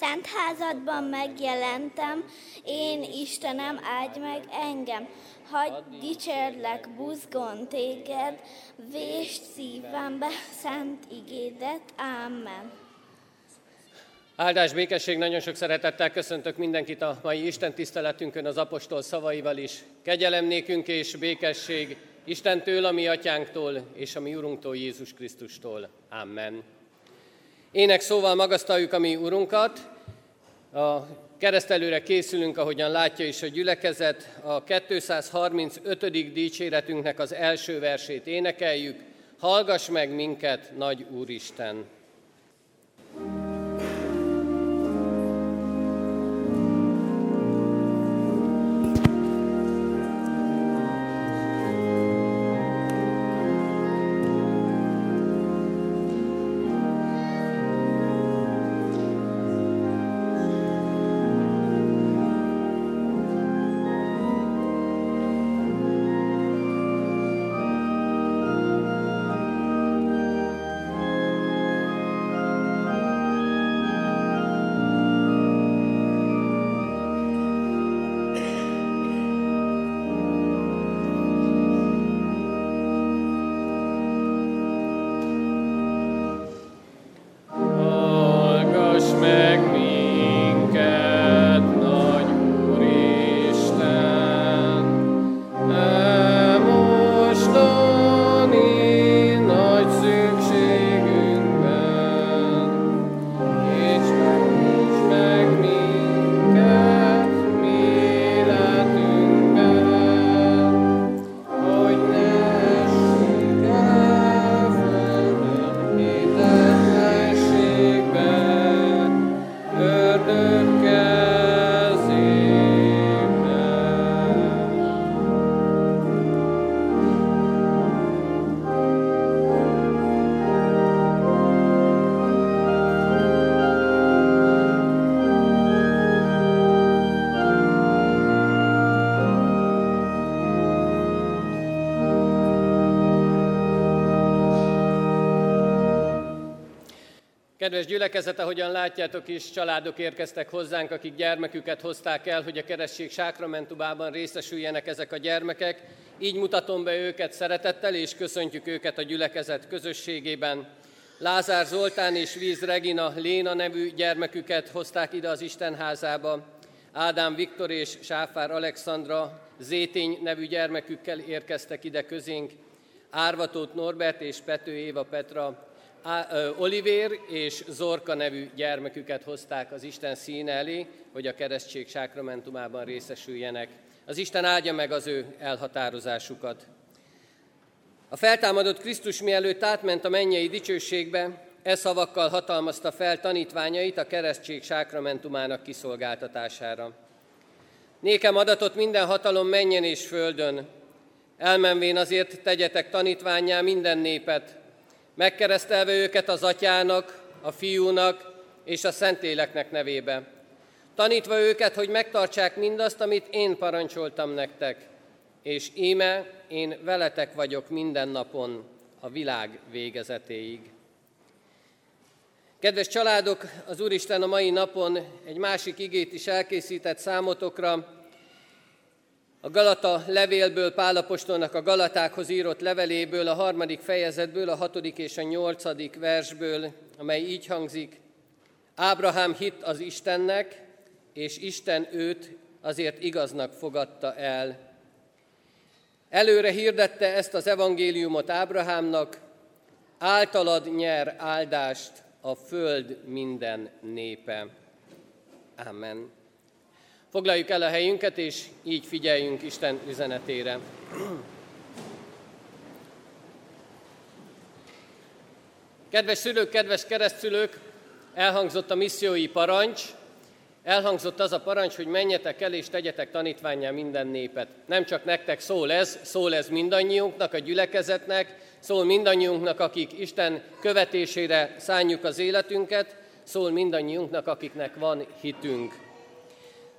Szentházadban megjelentem, én Istenem, áldj meg engem. Hadd dicsérlek buzgón téged, vésd szívembe szent igédet. Ámen. Áldás, békesség, nagyon sok szeretettel köszöntök mindenkit a mai Isten tiszteletünkön az apostol szavaival is. Kegyelem nékünk és békesség Istentől, a mi atyánktól és a mi Urunktól, Jézus Krisztustól. Amen. Ének szóval magasztaljuk a mi Urunkat. A keresztelőre készülünk, ahogyan látja is a gyülekezet. A 235. dicséretünknek az első versét énekeljük. Hallgass meg minket, nagy Úristen! Kedves gyülekezet, ahogyan látjátok is, családok érkeztek hozzánk, akik gyermeküket hozták el, hogy a keresztség sákramentumában részesüljenek ezek a gyermekek. Így mutatom be őket szeretettel, és köszöntjük őket a gyülekezet közösségében. Lázár Zoltán és Víz Regina Léna nevű gyermeküket hozták ide az Istenházába. Ádám Viktor és Sáfár Alexandra Zétény nevű gyermekükkel érkeztek ide közénk. Árvatót Norbert és Pető Éva Petra, Olivér és Zorka nevű gyermeküket hozták az Isten színe elé, hogy a keresztség sákramentumában részesüljenek. Az Isten áldja meg az ő elhatározásukat. A feltámadott Krisztus mielőtt átment a mennyei dicsőségbe, e szavakkal hatalmazta fel tanítványait a keresztség sákramentumának kiszolgáltatására. Nékem adatot minden hatalom mennyen és földön. Elmenvén azért tegyetek tanítvánnyá minden népet, megkeresztelve őket az Atyának, a Fiúnak és a Szentléleknek nevébe, tanítva őket, hogy megtartsák mindazt, amit én parancsoltam nektek, és íme én veletek vagyok minden napon a világ végezetéig. Kedves családok, az Úristen a mai napon egy másik igét is elkészített számotokra, a Galata levélből, Pálapostolnak a Galatákhoz írott leveléből, a 3. fejezetből, a 6. és a 8. versből, amely így hangzik: Ábrahám hitt az Istennek, és Isten őt azért igaznak fogadta el. Előre hirdette ezt az evangéliumot Ábrahámnak: általad nyer áldást a föld minden népe. Amen. Foglaljuk el a helyünket, és így figyeljünk Isten üzenetére. Kedves szülők, kedves keresztszülők, elhangzott a missziói parancs, elhangzott az a parancs, hogy menjetek el és tegyetek tanítvánnyá minden népet. Nem csak nektek szól ez mindannyiunknak, a gyülekezetnek, szól mindannyiunknak, akik Isten követésére szánjuk az életünket, szól mindannyiunknak, akiknek van hitünk.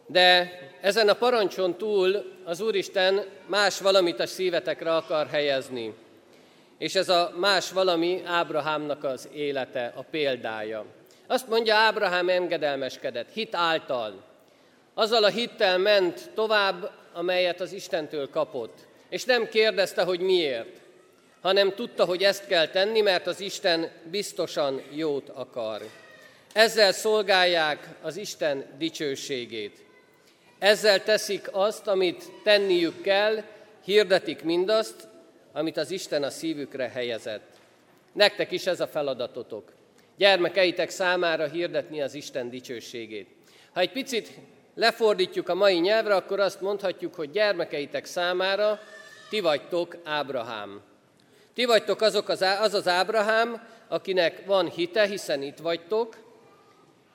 De ezen a parancson túl az Úristen más valamit a szívetekre akar helyezni. És ez a más valami Ábrahámnak az élete, a példája. Azt mondja, Ábrahám engedelmeskedett, hit által. Azzal a hittel ment tovább, amelyet az Istentől kapott. És nem kérdezte, hogy miért, hanem tudta, hogy ezt kell tenni, mert az Isten biztosan jót akar. Ezzel szolgálják az Isten dicsőségét. Ezzel teszik azt, amit tenniük kell, hirdetik mindazt, amit az Isten a szívükre helyezett. Nektek is ez a feladatotok. Gyermekeitek számára hirdetni az Isten dicsőségét. Ha egy picit lefordítjuk a mai nyelvre, akkor azt mondhatjuk, hogy gyermekeitek számára ti vagytok Ábrahám. Ti vagytok az Ábrahám, akinek van hite, hiszen itt vagytok.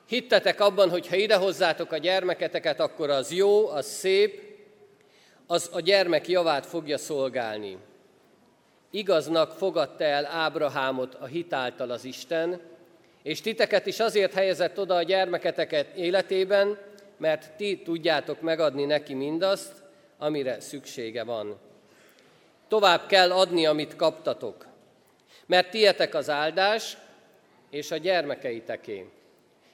Hittetek abban, hogy ha idehozzátok a gyermeketeket, akkor az jó, az szép, az a gyermek javát fogja szolgálni. Igaznak fogadta el Ábrahámot a hit által az Isten, és titeket is azért helyezett oda a gyermeketeket életében, mert ti tudjátok megadni neki mindazt, amire szüksége van. Tovább kell adni, amit kaptatok, mert tietek az áldás, és a gyermekeiteké.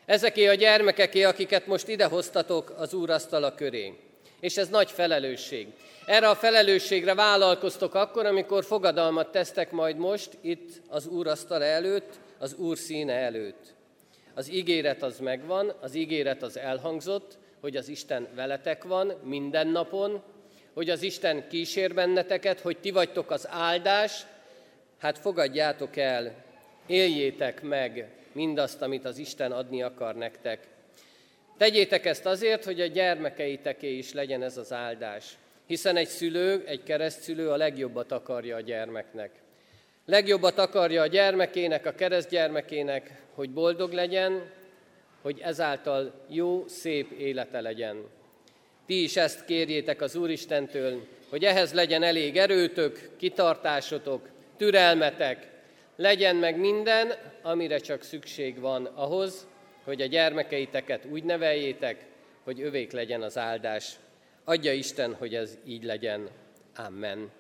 Ezeké a gyermekeké, akiket most idehoztatok az Úr asztala köré. És ez nagy felelősség. Erre a felelősségre vállalkoztok akkor, amikor fogadalmat tesztek majd most, itt az Úr asztala előtt, az Úr színe előtt. Az ígéret az megvan, az ígéret az elhangzott, hogy az Isten veletek van minden napon, hogy az Isten kísér benneteket, hogy ti vagytok az áldás, hát fogadjátok el, éljétek meg mindazt, amit az Isten adni akar nektek. Tegyétek ezt azért, hogy a gyermekeiteké is legyen ez az áldás, hiszen egy szülő, egy keresztszülő a legjobbat akarja a gyermeknek. Legjobbat akarja a gyermekének, a keresztgyermekének, hogy boldog legyen, hogy ezáltal jó, szép élete legyen. Ti is ezt kérjétek az Úristentől, hogy ehhez legyen elég erőtök, kitartásotok, türelmetek, legyen meg minden, amire csak szükség van ahhoz, hogy a gyermekeiteket úgy neveljétek, hogy övék legyen az áldás. Adja Isten, hogy ez így legyen. Amen.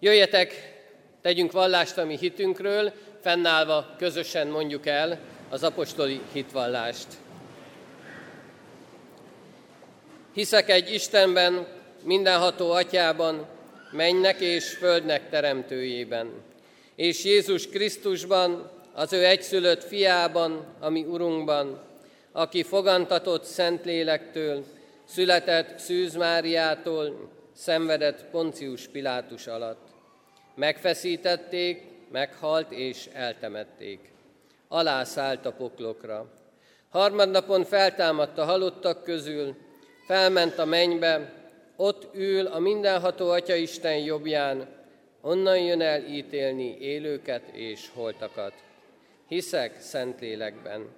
Jöjjetek, tegyünk vallást a mi hitünkről, fennállva közösen mondjuk el az apostoli hitvallást. Hiszek egy Istenben, mindenható Atyában, mennynek és földnek teremtőjében, és Jézus Krisztusban, az ő egyszülött fiában, ami Urunkban, aki fogantatott Szentlélektől, született Szűz Máriától, szenvedett Poncius Pilátus alatt. Megfeszítették, meghalt és eltemették. Alászállt a poklokra. Harmadnapon feltámadt a halottak közül, felment a mennybe, ott ül a mindenható Atyaisten jobbján, onnan jön el ítélni élőket és holtakat. Hiszek Szentlélekben.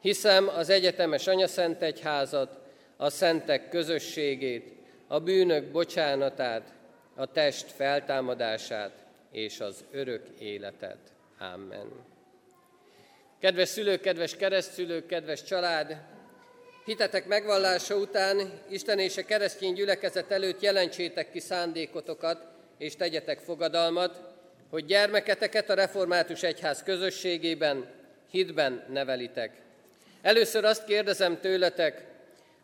Hiszem az egyetemes anyaszentegyházat, a szentek közösségét, a bűnök bocsánatát, a test feltámadását és az örök életet. Amen. Kedves szülők, kedves keresztszülők, kedves család! Hitetek megvallása után Isten és a keresztény gyülekezet előtt jelentsétek ki szándékotokat, és tegyetek fogadalmat, hogy gyermeketeket a Református Egyház közösségében, hitben nevelitek. Először azt kérdezem tőletek,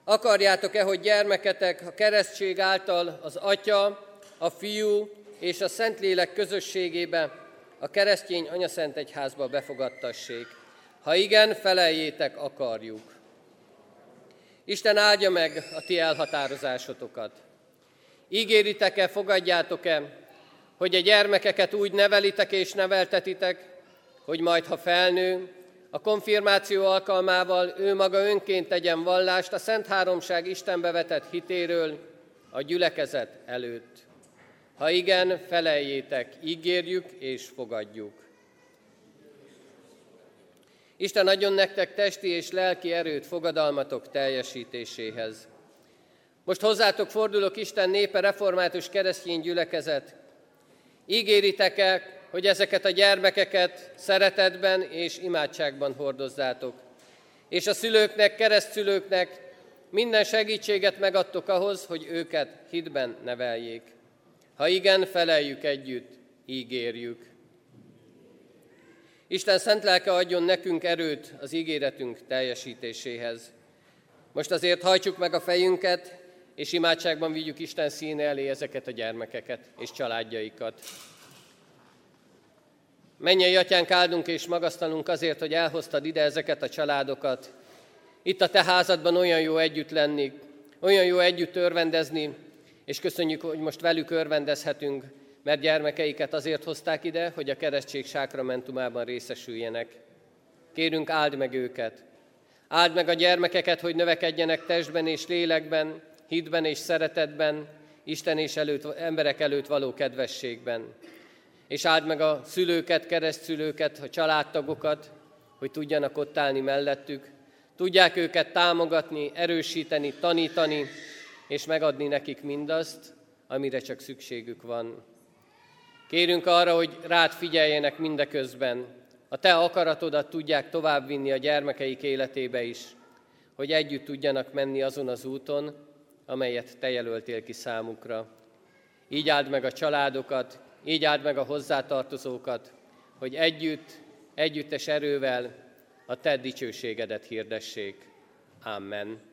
akarjátok-e, hogy gyermeketek a keresztség által az Atya, a Fiú és a Szentlélek közösségébe, a keresztény anyaszentegyházba befogadtassék? Ha igen, feleljétek, akarjuk. Isten áldja meg a ti elhatározásotokat. Ígéritek-e, fogadjátok-e, hogy a gyermekeket úgy nevelitek és neveltetitek, hogy majd, ha felnő, a konfirmáció alkalmával ő maga önként tegyen vallást a Szent Háromság Istenbe vetett hitéről a gyülekezet előtt? Ha igen, feleljétek, ígérjük és fogadjuk. Isten adjon nektek testi és lelki erőt fogadalmatok teljesítéséhez. Most hozzátok fordulok, Isten népe, református keresztény gyülekezet. Ígéritek-e, hogy ezeket a gyermekeket szeretetben és imádságban hordozzátok, és a szülőknek, keresztszülőknek minden segítséget megadtok ahhoz, hogy őket hitben neveljék? Ha igen, feleljük együtt, ígérjük. Isten szent lelke adjon nekünk erőt az ígéretünk teljesítéséhez. Most azért hajtsuk meg a fejünket, és imádságban vigyük Isten színe elé ezeket a gyermekeket és családjaikat. Mennyei Atyánk, áldunk és magasztalunk azért, hogy elhoztad ide ezeket a családokat. Itt a Te házadban olyan jó együtt lenni, olyan jó együtt örvendezni, és köszönjük, hogy most velük örvendezhetünk, mert gyermekeiket azért hozták ide, hogy a keresztség sákramentumában részesüljenek. Kérünk, áld meg őket. Áld meg a gyermekeket, hogy növekedjenek testben és lélekben, hitben és szeretetben, Isten és emberek előtt való kedvességben. És áld meg a szülőket, keresztszülőket, a családtagokat, hogy tudjanak ott állni mellettük, tudják őket támogatni, erősíteni, tanítani, és megadni nekik mindazt, amire csak szükségük van. Kérünk arra, hogy rád figyeljenek mindeközben, a te akaratodat tudják továbbvinni a gyermekeik életébe is, hogy együtt tudjanak menni azon az úton, amelyet te jelöltél ki számukra. Így áld meg a családokat, így áld meg a hozzátartozókat, hogy együttes erővel a te dicsőségedet hirdessék. Amen.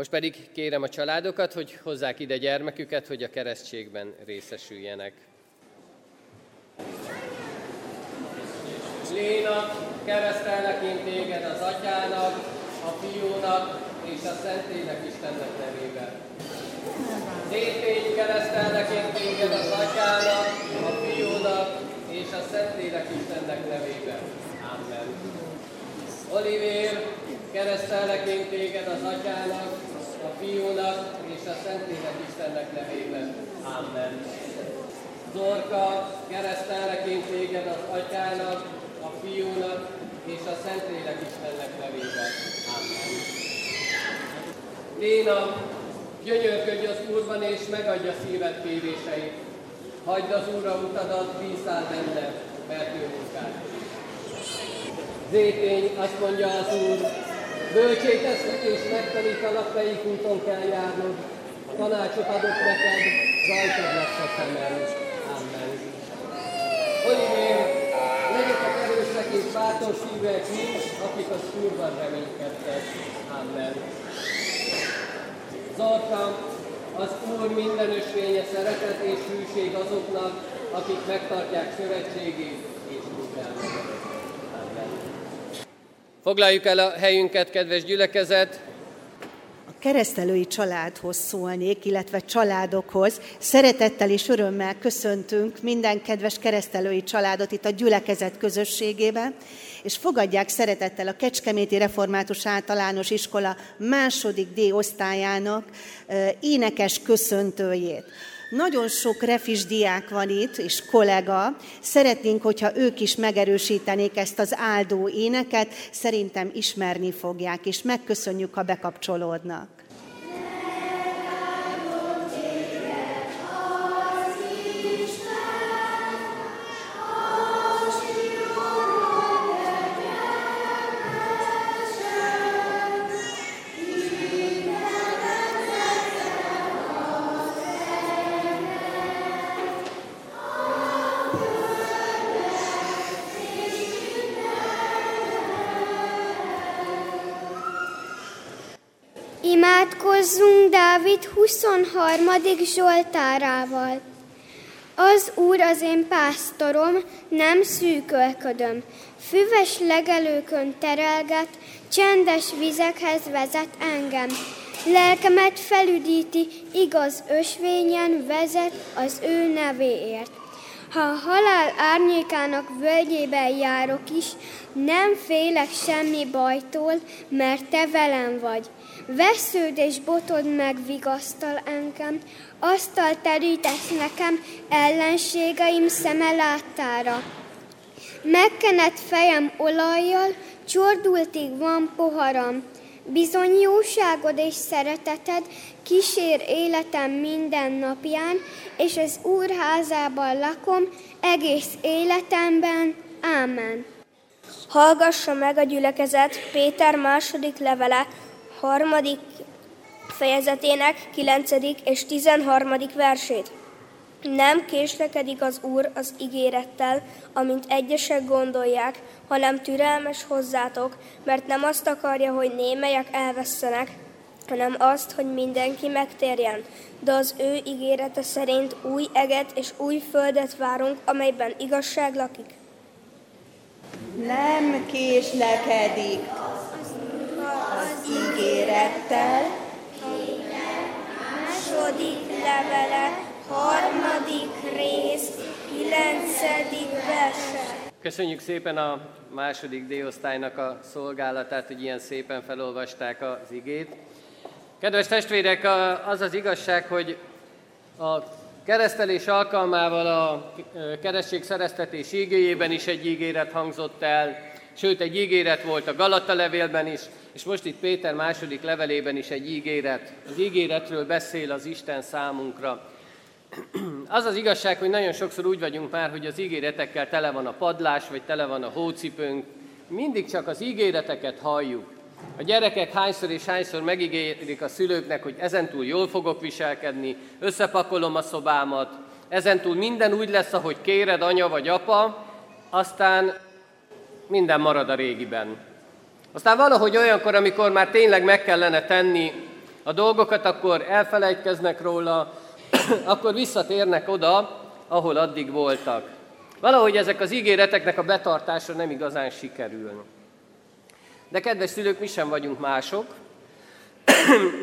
Most pedig kérem a családokat, hogy hozzák ide gyermeküket, hogy a keresztségben részesüljenek. Léna, keresztellek én téged az Atyának, a Fiúnak és a Szentlélek Istennek nevében. Zétény, keresztellek én téged az Atyának, a Fiúnak és a Szentlélek Istennek nevében. Amen. Olivér, keresztellek én téged az Atyának, a Fiúnak és a Szentlélek Istennek nevében. Amen. Zorka, keresztellek én téged az Atyának, a Fiúnak és a Szentlélek Istennek nevében. Amen. Léna, gyönyörködj az Úrban és megadja szíved kéréseit. Hagyd az Úrra utadat, bízzál benne, mert ő munkád. Zétény, azt mondja az Úr, bölcsét esznek és megtanítanak, melyik úton kell járnod. Tanácsot adok neked, rajtad lesz a szemem. Amen. Olivér, legyetek erősek és bátor szívek is, akik az Úrban reménykedtek. Amen. Zorka, az Úr minden ösvénye szeretet és hűség azoknak, akik megtartják szövetségét és munkáját. Foglaljuk el a helyünket, kedves gyülekezet! A keresztelői családhoz szólnék, illetve családokhoz. Szeretettel és örömmel köszöntünk minden kedves keresztelői családot itt a gyülekezet közösségében, és fogadják szeretettel a Kecskeméti Református Általános Iskola második D-osztályának énekes köszöntőjét. Nagyon sok refis diák van itt, és kollega. Szeretnénk, hogyha ők is megerősítenék ezt az áldó éneket. Szerintem ismerni fogják, és megköszönjük, ha bekapcsolódnak. Imádkozzunk Dávid 23. zsoltárával. Az Úr az én pásztorom, nem szűkölködöm. Füves legelőkön terelget, csendes vizekhez vezet engem. Lelkemet felüdíti, igaz ösvényen vezet az ő nevéért. Ha a halál árnyékának völgyében járok is, nem félek semmi bajtól, mert te velem vagy. Vesződ és botod megvigasztal engem, asztal terítesz nekem ellenségeim szeme láttára. Megkened fejem olajjal, csordultig van poharam. Bizony jóságod és szereteted kísér életem minden napján, és az Úr házában lakom egész életemben. Ámen. Hallgassa meg a gyülekezet Péter második levele, 3. fejezetének 9. és 13. versét. Nem késlekedik az Úr az ígérettel, amint egyesek gondolják, hanem türelmes hozzátok, mert nem azt akarja, hogy némelyek elvesszenek, hanem azt, hogy mindenki megtérjen. De az ő ígérete szerint új eget és új földet várunk, amelyben igazság lakik. Nem késlekedik az ígérettel, második levele, 3. rész, 9. verse. Köszönjük szépen a második D-osztálynak a szolgálatát, hogy ilyen szépen felolvasták az igét. Kedves testvérek, az az igazság, hogy a keresztelés alkalmával a keresztségszereztetés igéjében is egy ígéret hangzott el, sőt egy ígéret volt a Galata levélben is, és most itt Péter második levelében is egy ígéret. Az ígéretről beszél az Isten számunkra. Az az igazság, hogy nagyon sokszor úgy vagyunk már, hogy az ígéretekkel tele van a padlás, vagy tele van a hócipőnk. Mindig csak az ígéreteket halljuk. A gyerekek hányszor és hányszor megígérik a szülőknek, hogy ezentúl jól fogok viselkedni, összepakolom a szobámat, ezentúl minden úgy lesz, ahogy kéred, anya vagy apa, aztán minden marad a régiben. Aztán valahogy olyankor, amikor már tényleg meg kellene tenni a dolgokat, akkor elfelejtkeznek róla, akkor visszatérnek oda, ahol addig voltak. Valahogy ezek az ígéreteknek a betartása nem igazán sikerül. De kedves szülők, mi sem vagyunk mások.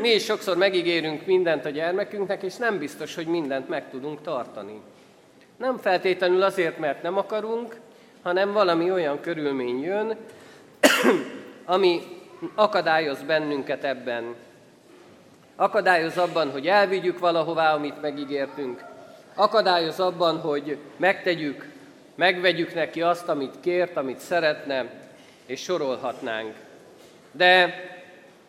Mi is sokszor megígérünk mindent a gyermekünknek, és nem biztos, hogy mindent meg tudunk tartani. Nem feltétlenül azért, mert nem akarunk, hanem valami olyan körülmény jön, ami akadályoz bennünket ebben. Akadályoz abban, hogy elvigyük valahová, amit megígértünk. Akadályoz abban, hogy megtegyük, megvegyük neki azt, amit kért, amit szeretne, és sorolhatnánk. De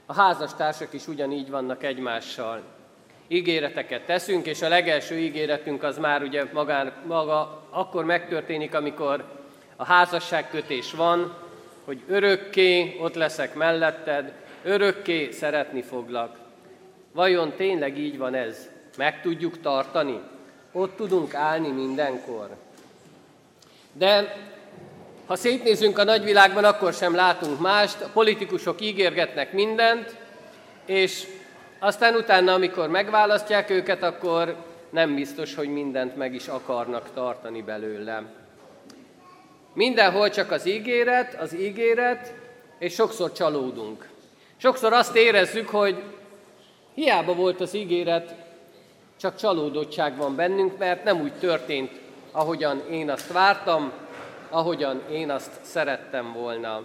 a házastársak is ugyanígy vannak egymással. Ígéreteket teszünk, és a legelső ígéretünk az már ugye maga akkor megtörténik, amikor a házasságkötés van, hogy örökké ott leszek melletted, örökké szeretni foglak. Vajon tényleg így van ez? Meg tudjuk tartani? Ott tudunk állni mindenkor? De ha szétnézünk a nagyvilágban, akkor sem látunk mást. A politikusok ígérgetnek mindent, és aztán utána, amikor megválasztják őket, akkor nem biztos, hogy mindent meg is akarnak tartani belőle. Mindenhol csak az ígéret, és sokszor csalódunk. Sokszor azt érezzük, hogy hiába volt az ígéret, csak csalódottság van bennünk, mert nem úgy történt, ahogyan én azt vártam, ahogyan én azt szerettem volna.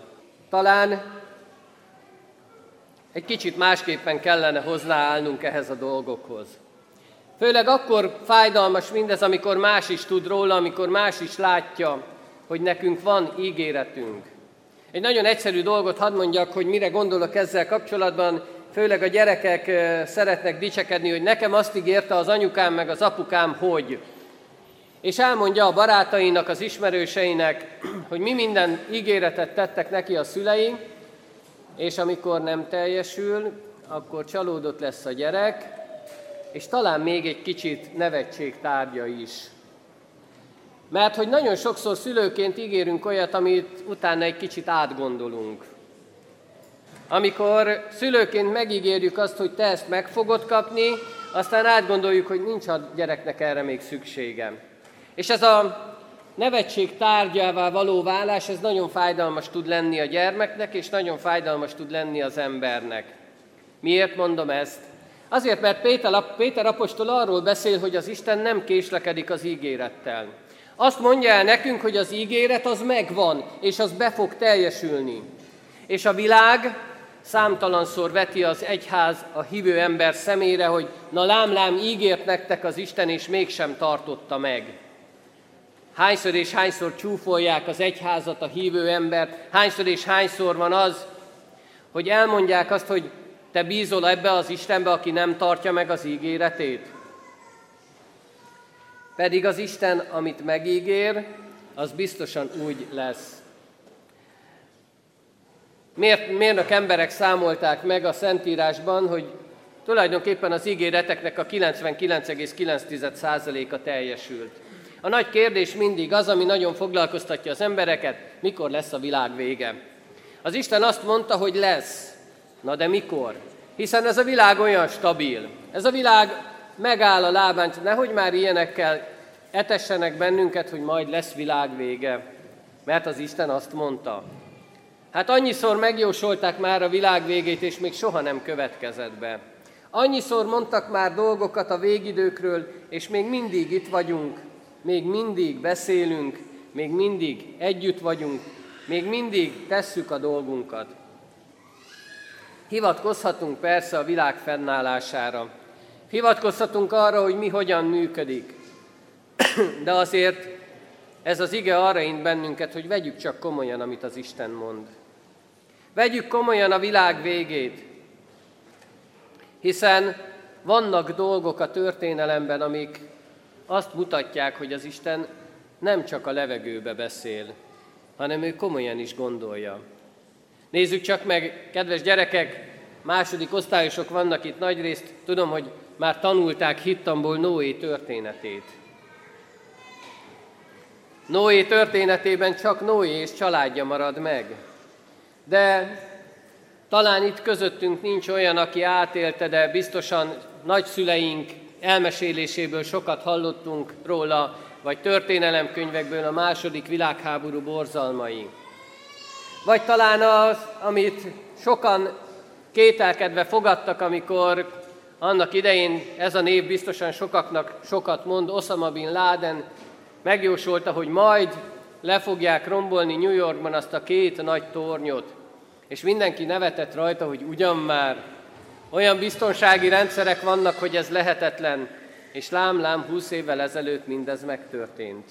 Talán egy kicsit másképpen kellene hozzáállnunk ehhez a dolgokhoz. Főleg akkor fájdalmas mindez, amikor más is tud róla, amikor más is látja, hogy nekünk van ígéretünk. Egy nagyon egyszerű dolgot hadd mondjak, hogy mire gondolok ezzel kapcsolatban. Főleg a gyerekek szeretnek dicsekedni, hogy nekem azt ígérte az anyukám meg az apukám, hogy. És elmondja a barátainak, az ismerőseinek, hogy mi minden ígéretet tettek neki a szülei, és amikor nem teljesül, akkor csalódott lesz a gyerek, és talán még egy kicsit nevetség tárgya is. Mert hogy nagyon sokszor szülőként ígérünk olyat, amit utána egy kicsit átgondolunk. Amikor szülőként megígérjük azt, hogy te ezt meg fogod kapni, aztán átgondoljuk, hogy nincs a gyereknek erre még szüksége. És ez a nevetség tárgyává való válás, ez nagyon fájdalmas tud lenni a gyermeknek, és nagyon fájdalmas tud lenni az embernek. Miért mondom ezt? Azért, mert Péter apostol arról beszél, hogy az Isten nem késlekedik az ígérettel. Azt mondja el nekünk, hogy az ígéret az megvan, és az be fog teljesülni. És a világ számtalanszor veti az egyház a hívő ember szemére, hogy na lám, ígért nektek az Isten, és mégsem tartotta meg. Hányszor és hányszor csúfolják az egyházat, a hívő embert, hányszor és hányszor van az, hogy elmondják azt, hogy te bízol ebbe az Istenbe, aki nem tartja meg az ígéretét. Pedig az Isten, amit megígér, az biztosan úgy lesz. Mérnök emberek számolták meg a Szentírásban, hogy Tulajdonképpen az ígéreteknek a 99,9%-a teljesült. A nagy kérdés mindig az, ami nagyon foglalkoztatja az embereket, mikor lesz a világ vége. Az Isten azt mondta, hogy lesz. Na de mikor? Hiszen ez a világ olyan stabil. Ez a világ megáll a lábán, nehogy már ilyenekkel etessenek bennünket, hogy majd lesz világ vége. Mert az Isten azt mondta. Hát annyiszor megjósolták már a világ végét, és még soha nem következett be. Annyiszor mondtak már dolgokat a végidőkről, és még mindig itt vagyunk, még mindig beszélünk, még mindig együtt vagyunk, még mindig tesszük a dolgunkat. Hivatkozhatunk persze a világ fennállására. Hivatkozhatunk arra, hogy mi hogyan működik. De azért ez az ige arra int bennünket, hogy vegyük csak komolyan, amit az Isten mond. Vegyük komolyan a világ végét, hiszen vannak dolgok a történelemben, amik azt mutatják, hogy az Isten nem csak a levegőbe beszél, hanem ő komolyan is gondolja. Nézzük csak meg, kedves gyerekek, második osztályosok vannak itt nagyrészt, tudom, hogy már tanulták hittamból Noé történetét. Noé történetében csak Noé és családja marad meg, de talán itt közöttünk nincs olyan, aki átélte, de biztosan nagyszüleink elmeséléséből sokat hallottunk róla, vagy történelemkönyvekből a második világháború borzalmai. Vagy talán az, amit sokan kételkedve fogadtak, amikor annak idején ez a név biztosan sokaknak sokat mond, Osama Bin Laden megjósolta, hogy majd le fogják rombolni New Yorkban azt a két nagy tornyot. És mindenki nevetett rajta, hogy ugyan már olyan biztonsági rendszerek vannak, hogy ez lehetetlen. És lám-lám 20 évvel ezelőtt mindez megtörtént.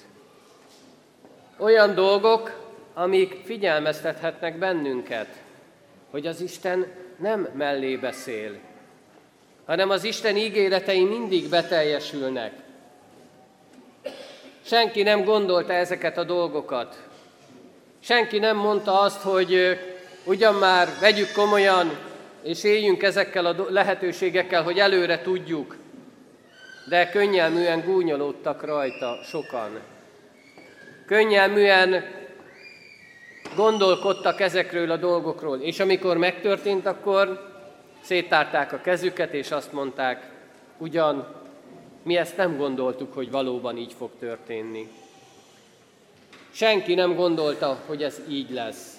Olyan dolgok, amik figyelmeztethetnek bennünket, hogy az Isten nem mellé beszél, hanem az Isten ígéretei mindig beteljesülnek. Senki nem gondolta ezeket a dolgokat. Senki nem mondta azt, hogy ugyan már vegyük komolyan, és éljünk ezekkel a lehetőségekkel, hogy előre tudjuk. De könnyelműen gúnyolódtak rajta sokan. Könnyelműen gondolkodtak ezekről a dolgokról. És amikor megtörtént, akkor széttárták a kezüket, és azt mondták, ugyan mi ezt nem gondoltuk, hogy valóban így fog történni. Senki nem gondolta, hogy ez így lesz.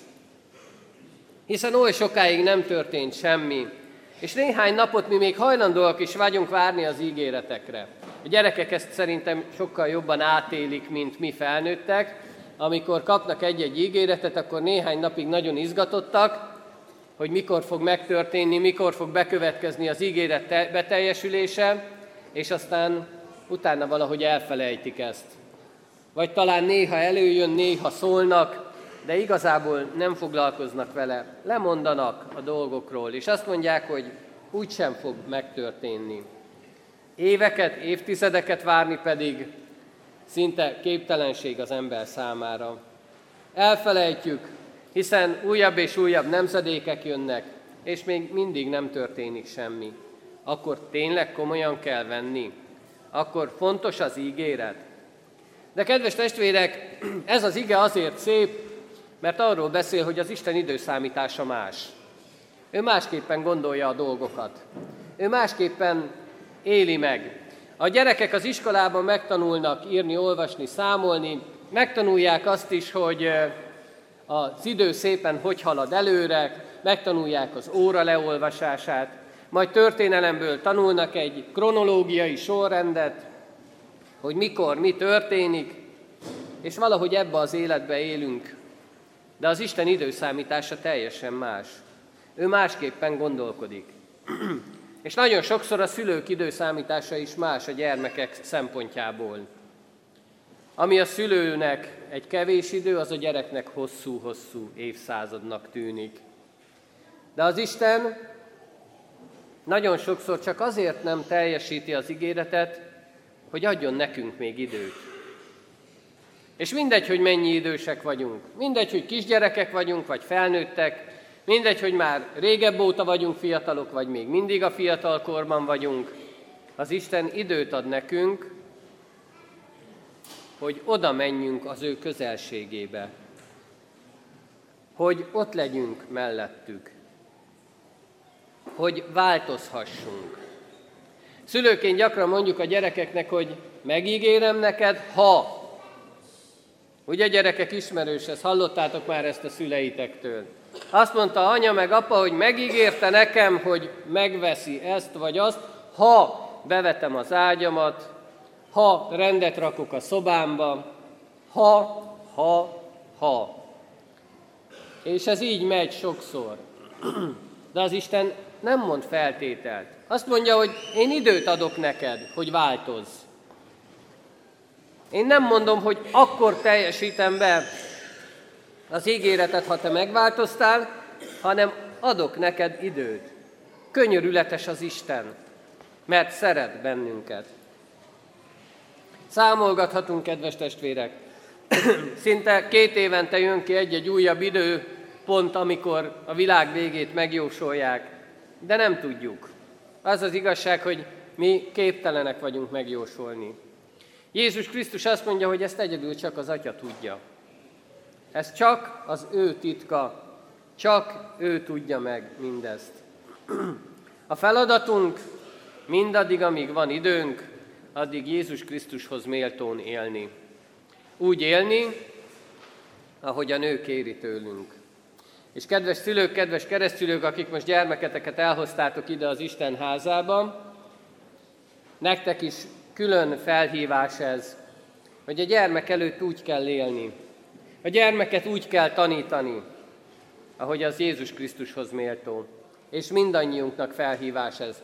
Hiszen oly sokáig nem történt semmi, és néhány napot mi még hajlandóak is vagyunk várni az ígéretekre. A gyerekek ezt szerintem sokkal jobban átélik, mint mi felnőttek. Amikor kapnak egy-egy ígéretet, akkor néhány napig nagyon izgatottak, hogy mikor fog megtörténni, mikor fog bekövetkezni az ígéret beteljesülése, és aztán utána valahogy elfelejtik ezt. Vagy talán néha előjön, néha szólnak, de igazából nem foglalkoznak vele, lemondanak a dolgokról, és azt mondják, hogy úgysem fog megtörténni. Éveket, évtizedeket várni pedig szinte képtelenség az ember számára. Elfelejtjük, hiszen újabb és újabb nemzedékek jönnek, és még mindig nem történik semmi. Akkor tényleg komolyan kell venni? Akkor fontos az ígéret? De kedves testvérek, ez az ige azért szép, mert arról beszél, hogy az Isten időszámítása más. Ő másképpen gondolja a dolgokat. Ő másképpen éli meg. A gyerekek az iskolában megtanulnak írni, olvasni, számolni. Megtanulják azt is, hogy az idő szépen hogy halad előre. Megtanulják az óra leolvasását. Majd történelemből tanulnak egy kronológiai sorrendet, hogy mikor, mi történik. És valahogy ebbe az életbe élünk. De az Isten időszámítása teljesen más. Ő másképpen gondolkodik. És nagyon sokszor a szülők időszámítása is más a gyermekek szempontjából. Ami a szülőnek egy kevés idő, az a gyereknek hosszú-hosszú évszázadnak tűnik. De az Isten nagyon sokszor csak azért nem teljesíti az ígéretet, hogy adjon nekünk még időt. És mindegy, hogy mennyi idősek vagyunk, mindegy, hogy kisgyerekek vagyunk, vagy felnőttek, Mindegy, hogy már régebb óta vagyunk fiatalok, vagy még mindig a fiatalkorban vagyunk, az Isten időt ad nekünk, hogy oda menjünk az ő közelségébe, hogy ott legyünk mellettük, hogy változhassunk. Szülőként gyakran mondjuk a gyerekeknek, hogy megígérem neked, ha. Ugye gyerekek, ismerős ez, hallottátok már ezt a szüleitektől. Azt mondta anya meg apa, hogy megígérte nekem, hogy megveszi ezt vagy azt, ha bevetem az ágyamat, ha rendet rakok a szobámba, ha. És ez így megy sokszor. De az Isten nem mond feltételt. Azt mondja, hogy én időt adok neked, hogy változz. Én nem mondom, hogy akkor teljesítem be az ígéretet, ha te megváltoztál, hanem adok neked időt. Könyörületes az Isten, mert szeret bennünket. Számolgathatunk, kedves testvérek. Szinte 2 évente jön ki egy-egy újabb időpont, amikor a világ végét megjósolják, de nem tudjuk. Az az igazság, hogy mi képtelenek vagyunk megjósolni. Jézus Krisztus azt mondja, hogy ezt egyedül csak az Atya tudja. Ez csak az ő titka, csak ő tudja meg mindezt. A feladatunk mindaddig, amíg van időnk, addig Jézus Krisztushoz méltón élni. Úgy élni, ahogyan ő kéri tőlünk. És kedves szülők, kedves keresztülők, akik most gyermeketeket elhoztátok ide az Isten házába, nektek is külön felhívás ez, hogy a gyermek előtt úgy kell élni. A gyermeket úgy kell tanítani, ahogy az Jézus Krisztushoz méltó. És mindannyiunknak felhívás ez.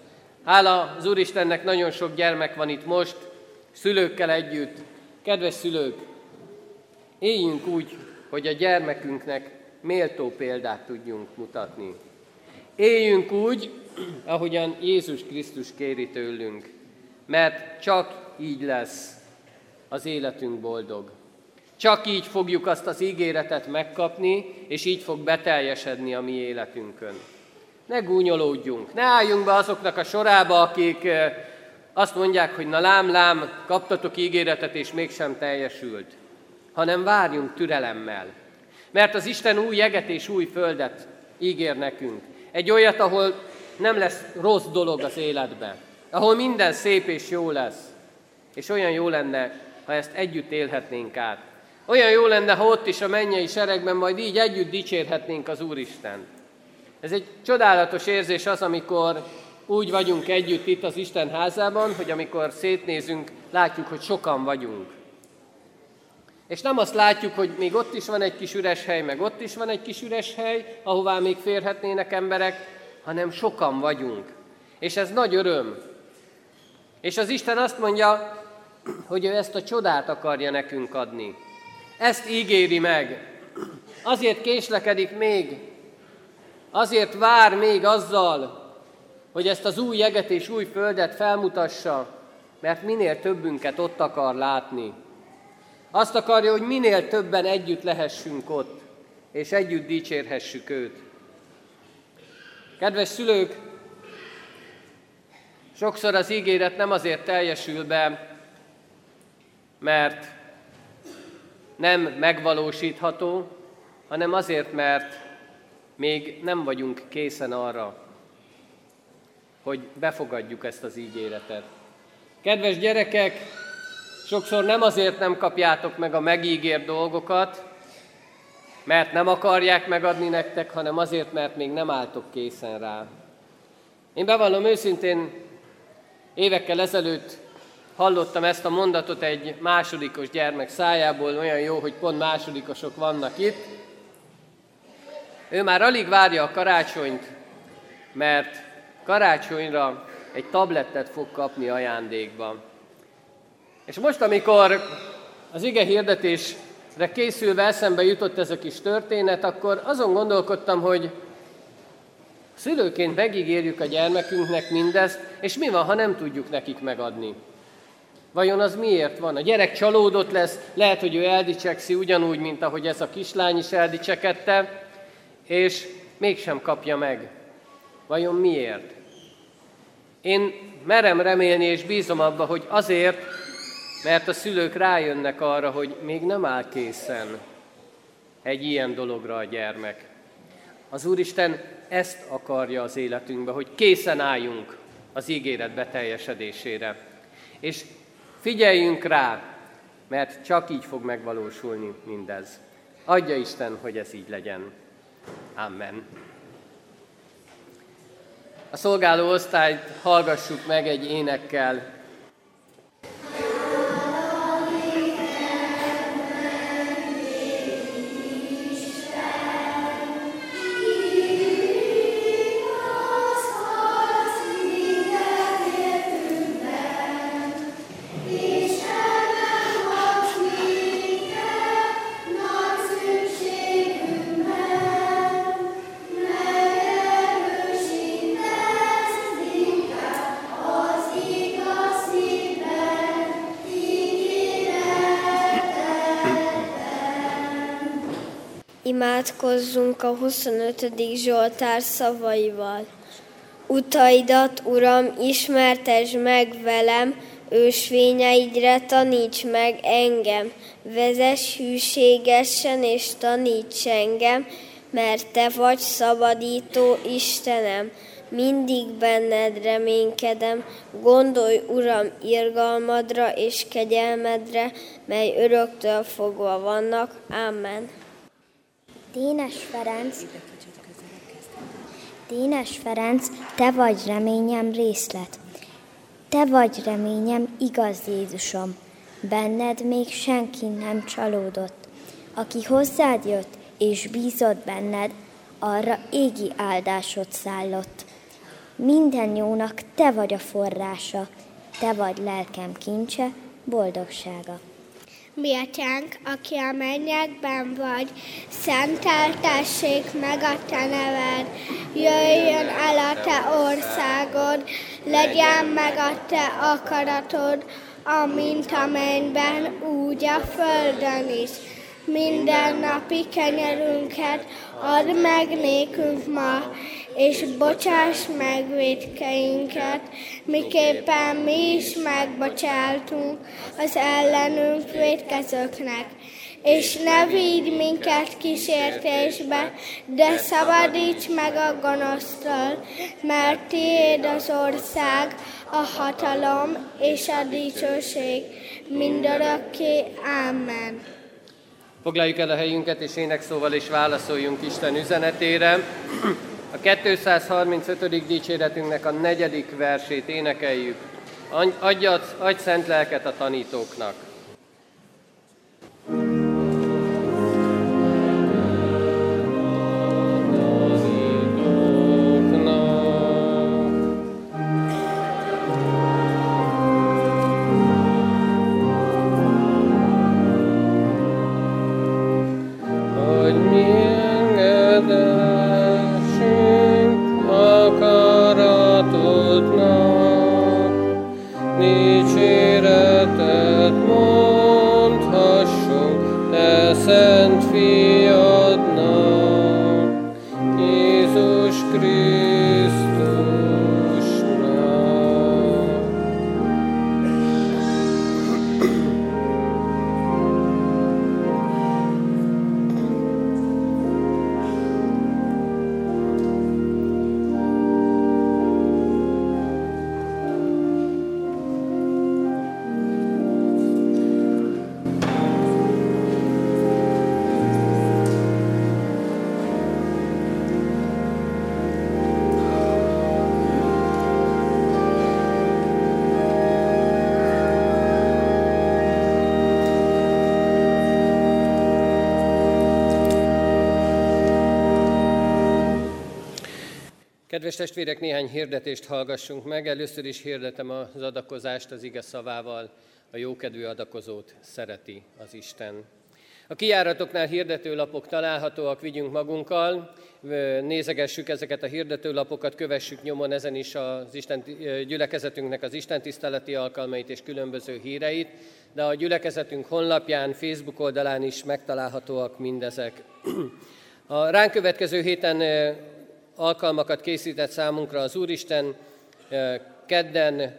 Hála az Úristennek, nagyon sok gyermek van itt most, szülőkkel együtt. Kedves szülők, éljünk úgy, hogy a gyermekünknek méltó példát tudjunk mutatni. Éljünk úgy, ahogyan Jézus Krisztus kéri tőlünk, mert csak így lesz az életünk boldog. Csak így fogjuk azt az ígéretet megkapni, és így fog beteljesedni a mi életünkön. Ne gúnyolódjunk, ne álljunk be azoknak a sorába, akik azt mondják, hogy na lám, kaptatok ígéretet, és mégsem teljesült, hanem várjunk türelemmel. Mert az Isten új jeget és új földet ígér nekünk. Egy olyat, ahol nem lesz rossz dolog az életben, ahol minden szép és jó lesz. És olyan jó lenne, ha ezt együtt élhetnénk át. Olyan jó lenne, ha ott is a mennyei seregben majd így együtt dicsérhetnénk az Úristent. Ez egy csodálatos érzés az, amikor úgy vagyunk együtt itt az Isten házában, hogy amikor szétnézünk, látjuk, hogy sokan vagyunk. És nem azt látjuk, hogy még ott is van egy kis üres hely, meg ott is van egy kis üres hely, ahová még férhetnének emberek, hanem sokan vagyunk. És ez nagy öröm. És az Isten azt mondja, hogy ő ezt a csodát akarja nekünk adni. Ezt ígéri meg. Azért késlekedik még, azért vár még azzal, hogy ezt az új jeget és új földet felmutassa, mert minél többünket ott akar látni. Azt akarja, hogy minél többen együtt lehessünk ott, és együtt dicsérhessük őt. Kedves szülők, sokszor az ígéret nem azért teljesül be, mert nem megvalósítható, hanem azért, mert még nem vagyunk készen arra, hogy befogadjuk ezt az ígéretet. Kedves gyerekek, sokszor nem azért nem kapjátok meg a megígért dolgokat, mert nem akarják megadni nektek, hanem azért, mert még nem álltok készen rá. Én bevallom őszintén, évekkel ezelőtt hallottam ezt a mondatot egy másodikos gyermek szájából, olyan jó, hogy pont másodikosok vannak itt. Ő már alig várja a karácsonyt, mert karácsonyra egy tablettet fog kapni ajándékban. És most, amikor az ige hirdetésre készülve eszembe jutott ez a kis történet, akkor azon gondolkodtam, hogy szülőként megígérjük a gyermekünknek mindezt, és mi van, ha nem tudjuk nekik megadni? Vajon az miért van? A gyerek csalódott lesz, lehet, hogy ő eldicsekszi ugyanúgy, mint ahogy ez a kislány is eldicsekedte, és mégsem kapja meg. Vajon miért? Én merem remélni és bízom abba, hogy azért, mert a szülők rájönnek arra, hogy még nem áll készen egy ilyen dologra a gyermek. Az Úristen ezt akarja az életünkbe, hogy készen álljunk az ígéret beteljesedésére. És figyeljünk rá, mert csak így fog megvalósulni mindez. Adja Isten, hogy ez így legyen. Amen. A szolgáló osztályt hallgassuk meg egy énekkel. Imádkozzunk a 25. Zsoltár szavaival. Utaidat, Uram, ismertesd meg velem, ősvényeidre taníts meg engem, vezess hűségesen és taníts engem, mert Te vagy szabadító Istenem, mindig benned reménykedem, gondolj, Uram, irgalmadra és kegyelmedre, mely öröktől fogva vannak. Amen. Dénes Ferenc, Te vagy reményem részlet. Te vagy reményem, igaz Jézusom. Benned még senki nem csalódott. Aki hozzád jött és bízott benned, arra égi áldásod szállott. Minden jónak Te vagy a forrása, Te vagy lelkem kincse, boldogsága. Mi Atyánk, aki a mennyekben vagy, szenteltessék meg a Te neved. Jöjjön el a Te országod, legyen meg a Te akaratod, amint a mennyben, úgy a földön is. Minden napi kenyerünket add meg nékünk ma, és bocsáss meg vétkeinket, miképpen mi is megbocsátunk az ellenünk vétkezőknek. És ne vigy minket kísértésbe, de szabadíts meg a gonosztól, mert Tiéd az ország, a hatalom és a dicsőség mindörökké. Amen. Foglaljuk el a helyünket, és énekszóval is válaszoljunk Isten üzenetére. A 235. dicséretünknek a 4. versét énekeljük. Adj szent lelket a tanítóknak! Kedves testvérek, néhány hirdetést hallgassunk meg. Először is hirdetem az adakozást az ige szavával. A jókedvű adakozót szereti az Isten. A kijáratoknál hirdetőlapok találhatóak, vigyünk magunkkal. Nézegessük ezeket a hirdetőlapokat, kövessük nyomon ezen is az Isten gyülekezetünknek az istentiszteleti alkalmait és különböző híreit. De a gyülekezetünk honlapján, Facebook oldalán is megtalálhatóak mindezek. A ránk következő héten alkalmakat készített számunkra az Úristen. Kedden,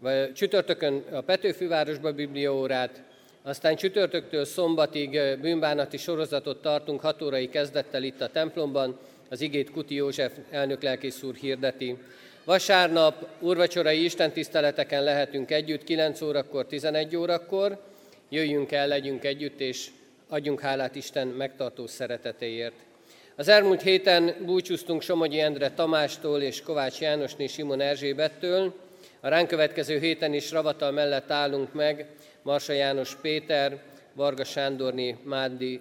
vagy csütörtökön a Petőfi Városba bibliaórát, aztán csütörtöktől szombatig bűnbánati sorozatot tartunk 6 órai kezdettel itt a templomban, az igét Kuti József elnöklelkész úr hirdeti. Vasárnap úrvacsorai istentiszteleteken lehetünk együtt, 9 órakor, 11 órakor. Jöjjünk el, legyünk együtt, és adjunk hálát Isten megtartó szeretetéért. Az elmúlt héten búcsúztunk Somogyi Endre Tamástól és Kovács Jánosné Simon Erzsébettől. A ránk következő héten is ravatal mellett állunk meg Marsai János Péter, Varga Sándorné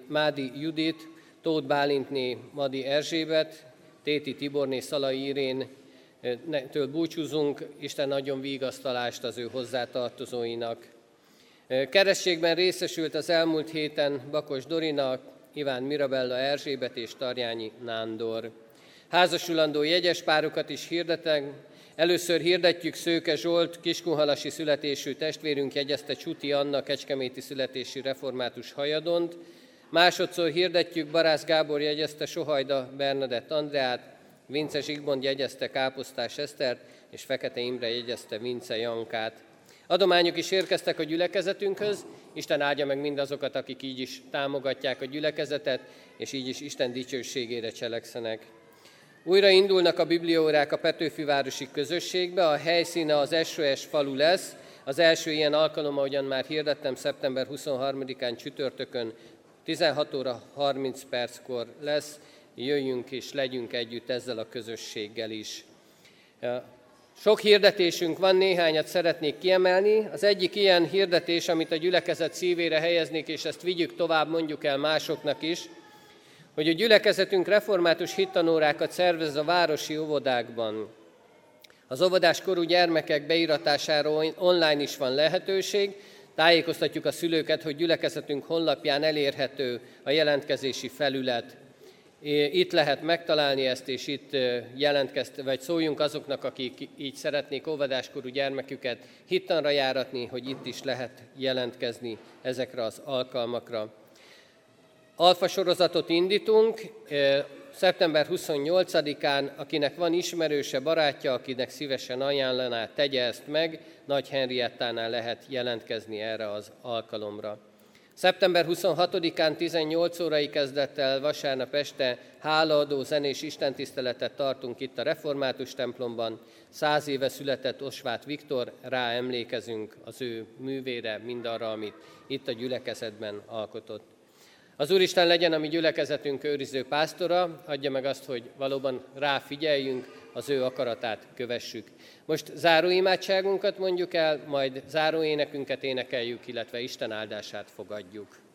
Mádi Judit, Tóth Bálintné Mádi Erzsébet, Téti Tiborné Szalai Irén től búcsúzunk. Isten adjon vigasztalást az ő hozzátartozóinak. Kerességben részesült az elmúlt héten Bakos Dorinak, Iván Mirabella Erzsébet és Tarjányi Nándor. Házasulandó jegyes párokat is hirdetek. Először hirdetjük Szőke Zsolt, kiskunhalasi születésű testvérünk jegyezte Csuti Anna kecskeméti születésű református hajadont. Másodszor hirdetjük Barász Gábor jegyezte Sohajda Bernadett Andreát, Vince Zsigmond jegyezte Káposztás Esztert, és Fekete Imre jegyezte Vince Jankát. Adományok is érkeztek a gyülekezetünkhöz. Isten áldja meg mindazokat, akik így is támogatják a gyülekezetet, és így is Isten dicsőségére cselekszenek. Újra indulnak a bibliaórák a Petőfi városi közösségbe. A helyszíne az SOS falu lesz. Az első ilyen alkalom, ahogyan már hirdettem, szeptember 23-án csütörtökön 16 óra 30 perckor lesz. Jöjjünk és legyünk együtt ezzel a közösséggel is. Sok hirdetésünk van, néhányat szeretnék kiemelni. Az egyik ilyen hirdetés, amit a gyülekezet szívére helyeznék, és ezt vigyük tovább, mondjuk el másoknak is, hogy a gyülekezetünk református hittanórákat szervez a városi óvodákban. Az óvodáskorú gyermekek beiratására online is van lehetőség. Tájékoztatjuk a szülőket, hogy gyülekezetünk honlapján elérhető a jelentkezési felület. Itt lehet megtalálni ezt, és itt jelentkezt, vagy szóljunk azoknak, akik így szeretnék óvodáskorú gyermeküket hittanra járatni, hogy itt is lehet jelentkezni ezekre az alkalmakra. Alfa sorozatot indítunk szeptember 28-án, akinek van ismerőse, barátja, akinek szívesen ajánlaná, tegye ezt meg, Nagy Henriettánál lehet jelentkezni erre az alkalomra. Szeptember 26-án 18 órai kezdettel vasárnap este hálaadó zenés istentiszteletet tartunk itt a református templomban. 100 éve született Osváth Viktor, rá emlékezünk az ő művére, mindarra, amit itt a gyülekezetben alkotott. Az Úristen legyen a mi gyülekezetünk őriző pásztora, adja meg azt, hogy valóban ráfigyeljünk, az ő akaratát kövessük. Most záróimádságunkat mondjuk el, majd záróénekünket énekeljük, illetve Isten áldását fogadjuk.